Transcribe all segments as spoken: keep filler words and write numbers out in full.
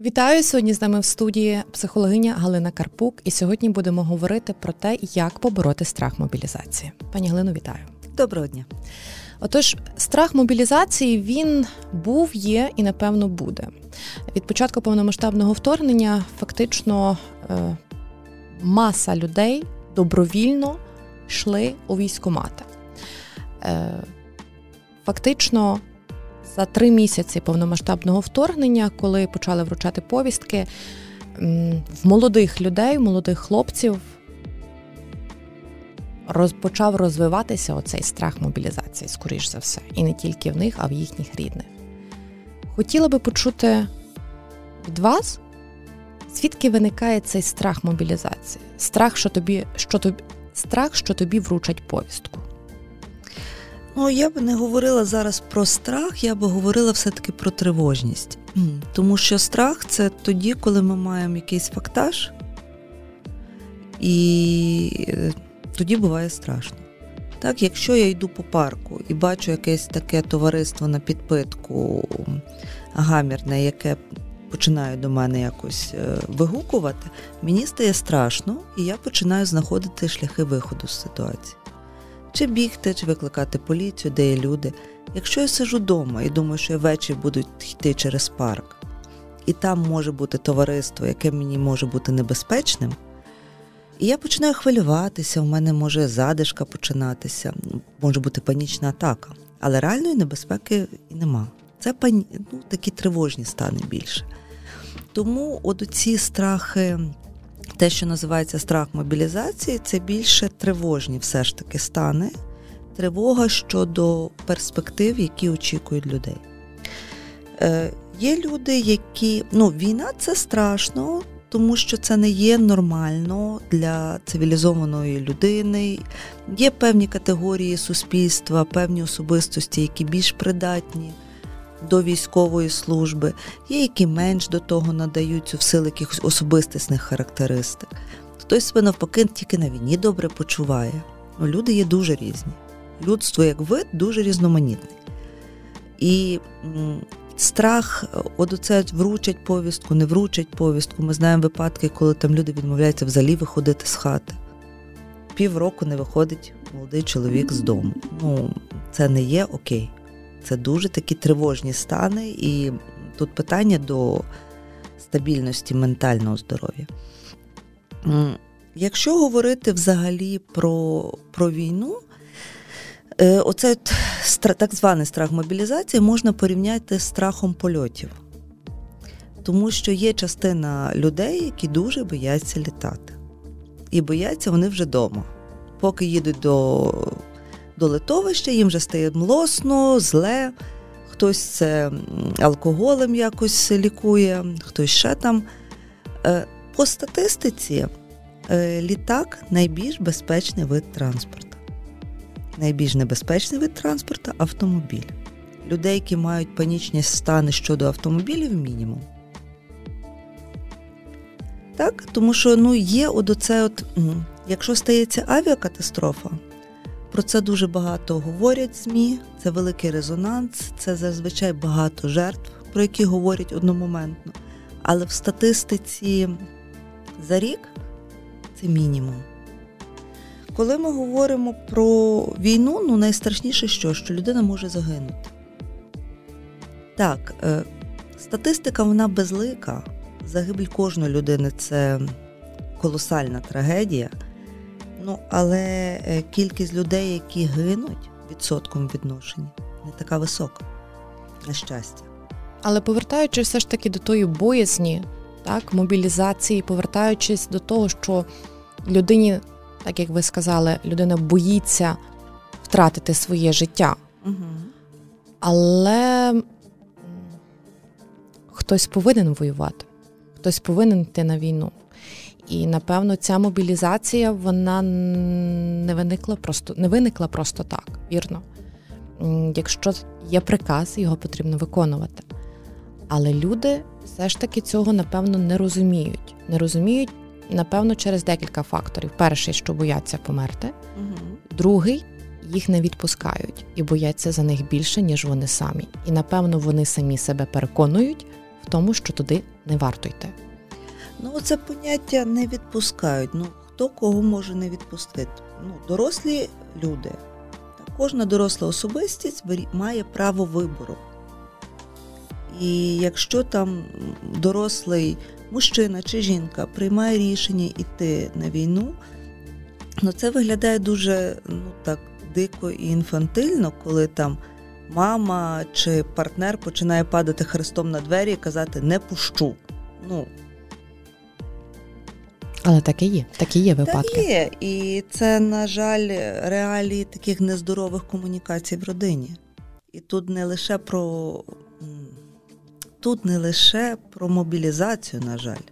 Вітаю! Сьогодні з нами в студії психологиня Галина Карпук. І сьогодні будемо говорити про те, як побороти страх мобілізації. Пані Галину, вітаю! Доброго дня! Отож, страх мобілізації, він був, є і, напевно, буде. Від початку повномасштабного вторгнення фактично е, маса людей добровільно йшли у військкомати. Е, фактично... За три місяці повномасштабного вторгнення, коли почали вручати повістки, в молодих людей, в молодих хлопців розпочав розвиватися оцей страх мобілізації, скоріш за все. І не тільки в них, а в їхніх рідних. Хотіла би почути від вас, звідки виникає цей страх мобілізації? Страх, що тобі, що тобі, страх, що тобі вручать повістку. Ну, я б не говорила зараз про страх, я б говорила все-таки про тривожність. Тому що страх – це тоді, коли ми маємо якийсь фактаж, і тоді буває страшно. Так, якщо я йду по парку і бачу якесь таке товариство на підпитку гамірне, яке починає до мене якось вигукувати, мені стає страшно, і я починаю знаходити шляхи виходу з ситуації. Чи бігти, чи викликати поліцію, де є люди. Якщо я сиджу вдома і думаю, що я ввечері буду йти через парк, і там може бути товариство, яке мені може бути небезпечним, і я починаю хвилюватися, у мене може задишка починатися, може бути панічна атака, але реальної небезпеки і нема. Це пані... ну, такі тривожні стани більше. Тому от ці страхи... Те, що називається страх мобілізації, це більше тривожні все ж таки стани, тривога щодо перспектив, які очікують людей. Е, є люди, які... Ну, війна – це страшно, тому що це не є нормально для цивілізованої людини. Є певні категорії суспільства, певні особистості, які більш придатні до військової служби, є, які менш до того надаються в силу якихось особистісних характеристик. Хтось себе навпаки тільки на війні добре почуває. Ну, люди є дуже різні. Людство, як вид, дуже різноманітне. І м, страх, от оце вручать повістку, не вручать повістку. Ми знаємо випадки, коли там люди відмовляються взагалі виходити з хати. Півроку не виходить молодий чоловік з дому. Ну, це не є окей. Це дуже такі тривожні стани, і тут питання до стабільності ментального здоров'я. Якщо говорити взагалі про, про війну, оцей так званий страх мобілізації можна порівняти з страхом польотів. Тому що є частина людей, які дуже бояться літати. І бояться вони вже вдома. Поки їдуть до... До литовища, їм вже стає млосно, зле, хтось це алкоголем якось лікує, хтось ще там. По статистиці, літак – найбільш безпечний вид транспорту. Найбільш небезпечний вид транспорту – автомобіль. Людей, які мають панічні стани щодо автомобілів, мінімум. Так? Тому що ну, є от оце, от, якщо стається авіакатастрофа, про це дуже багато говорять ЗМІ, це великий резонанс, це зазвичай багато жертв, про які говорять одномоментно. Але в статистиці за рік це мінімум. Коли ми говоримо про війну, ну найстрашніше що? Що людина може загинути. Так, е, статистика вона безлика, загибель кожної людини – це колосальна трагедія. Ну, але кількість людей, які гинуть відсотком відношення, не така висока, на щастя. Але повертаючись все ж таки до тої боязні, так, мобілізації, повертаючись до того, що людині, так як ви сказали, людина боїться втратити своє життя. Угу. Але хтось повинен воювати, хтось повинен йти на війну. І, напевно, ця мобілізація, вона не виникла просто, не виникла просто так, вірно? Якщо є приказ, його потрібно виконувати. Але люди все ж таки цього, напевно, не розуміють. Не розуміють, напевно, через декілька факторів. Перший, що бояться померти. Угу. Другий, їх не відпускають і бояться за них більше, ніж вони самі. І, напевно, вони самі себе переконують, в тому, що туди не варто йти? Ну, це поняття не відпускають. Ну, хто кого може не відпустити? Ну, дорослі люди. Та кожна доросла особистість має право вибору. І якщо там дорослий мужчина чи жінка приймає рішення йти на війну, ну, це виглядає дуже, ну, так, дико і інфантильно, коли там мама чи партнер починає падати хрестом на двері і казати «не пущу». Ну, але таке є, такі є випадки. Так є, і це, на жаль, реалії таких нездорових комунікацій в родині. І тут не лише про, тут не лише про мобілізацію, на жаль.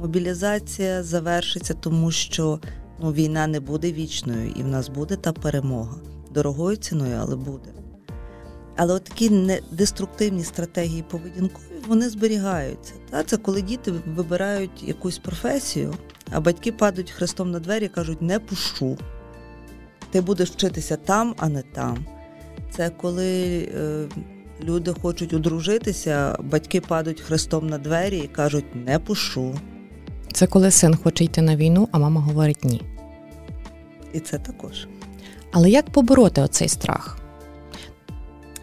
Мобілізація завершиться, тому що, ну, війна не буде вічною, і в нас буде та перемога. Дорогою ціною, але буде. Але от такі деструктивні стратегії поведінкові, вони зберігаються. Та? Це коли діти вибирають якусь професію, а батьки падають хрестом на двері і кажуть «не пущу, ти будеш вчитися там, а не там». Це коли е, люди хочуть одружитися, батьки падають хрестом на двері і кажуть «не пущу». Це коли син хоче йти на війну, а мама говорить «ні». І це також. Але як побороти оцей страх?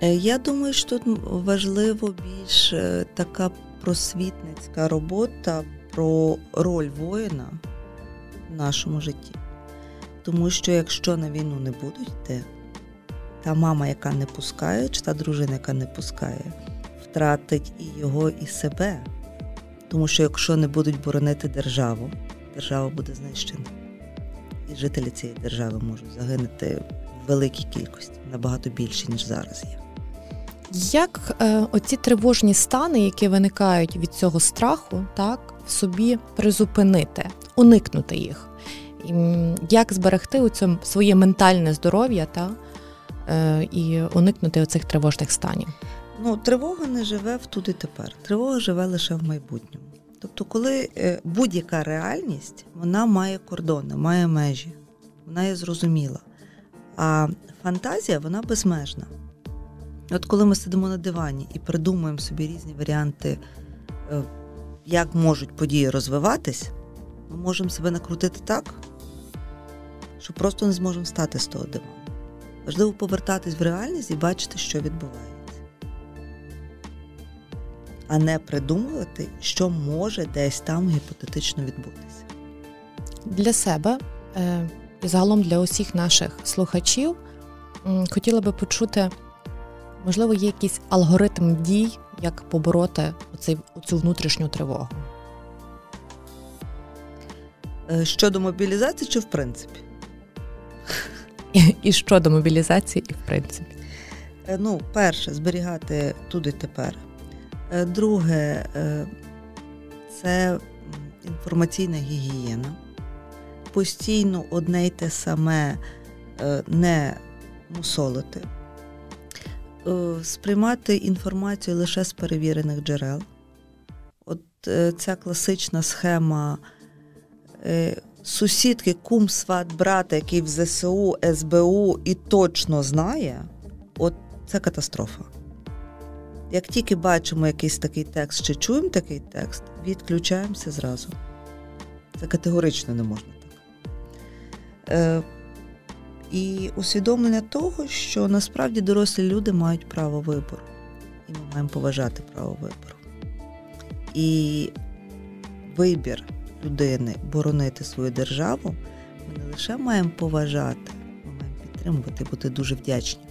Я думаю, що тут важливо більш така просвітницька робота про роль воїна в нашому житті. Тому що якщо на війну не будуть йти, та мама, яка не пускає, чи та дружина, яка не пускає, втратить і його, і себе. Тому що якщо не будуть боронити державу, держава буде знищена. І жителі цієї держави можуть загинути в великій кількості, набагато більше, ніж зараз є. Як е, оці тривожні стани, які виникають від цього страху, так, в собі призупинити, уникнути їх? І, як зберегти у цьому своє ментальне здоров'я та, е, і уникнути оцих тривожних станів? Ну, тривога не живе в тут і тепер. Тривога живе лише в майбутньому. Тобто, коли будь-яка реальність, вона має кордони, має межі, вона є зрозуміла. А фантазія, вона безмежна. От коли ми сидимо на дивані і придумуємо собі різні варіанти, як можуть події розвиватись, ми можемо себе накрутити так, що просто не зможемо встати з того дивану. Важливо повертатись в реальність і бачити, що відбувається. А не придумувати, що може десь там гіпотетично відбутися. Для себе і загалом для усіх наших слухачів хотіла би почути, можливо, є якийсь алгоритм дій, як побороти оцей, оцю внутрішню тривогу. Щодо мобілізації чи в принципі? І щодо мобілізації, і в принципі. Ну, перше, зберігати тут і тепер. Друге, це інформаційна гігієна. Постійно одне й те саме не мусолити. Сприймати інформацію лише з перевірених джерел. От ця класична схема сусідки, кум, сват, брата, який в зе се у, ес бе у і точно знає, от це катастрофа. Як тільки бачимо якийсь такий текст чи чуємо такий текст, відключаємося зразу. Це категорично не можна так. Е, і усвідомлення того, що насправді дорослі люди мають право вибору. І ми маємо поважати право вибору. І вибір людини боронити свою державу ми не лише маємо поважати, ми маємо підтримувати, бути дуже вдячні.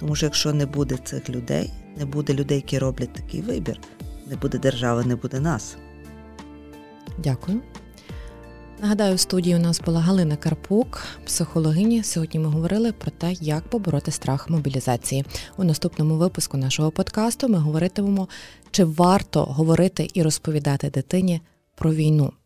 Тому що якщо не буде цих людей, не буде людей, які роблять такий вибір, не буде держави, не буде нас. Дякую. Нагадаю, в студії у нас була Галина Карпук, психологиня. Сьогодні ми говорили про те, як побороти страх мобілізації. У наступному випуску нашого подкасту ми говоритимемо, чи варто говорити і розповідати дитині про війну.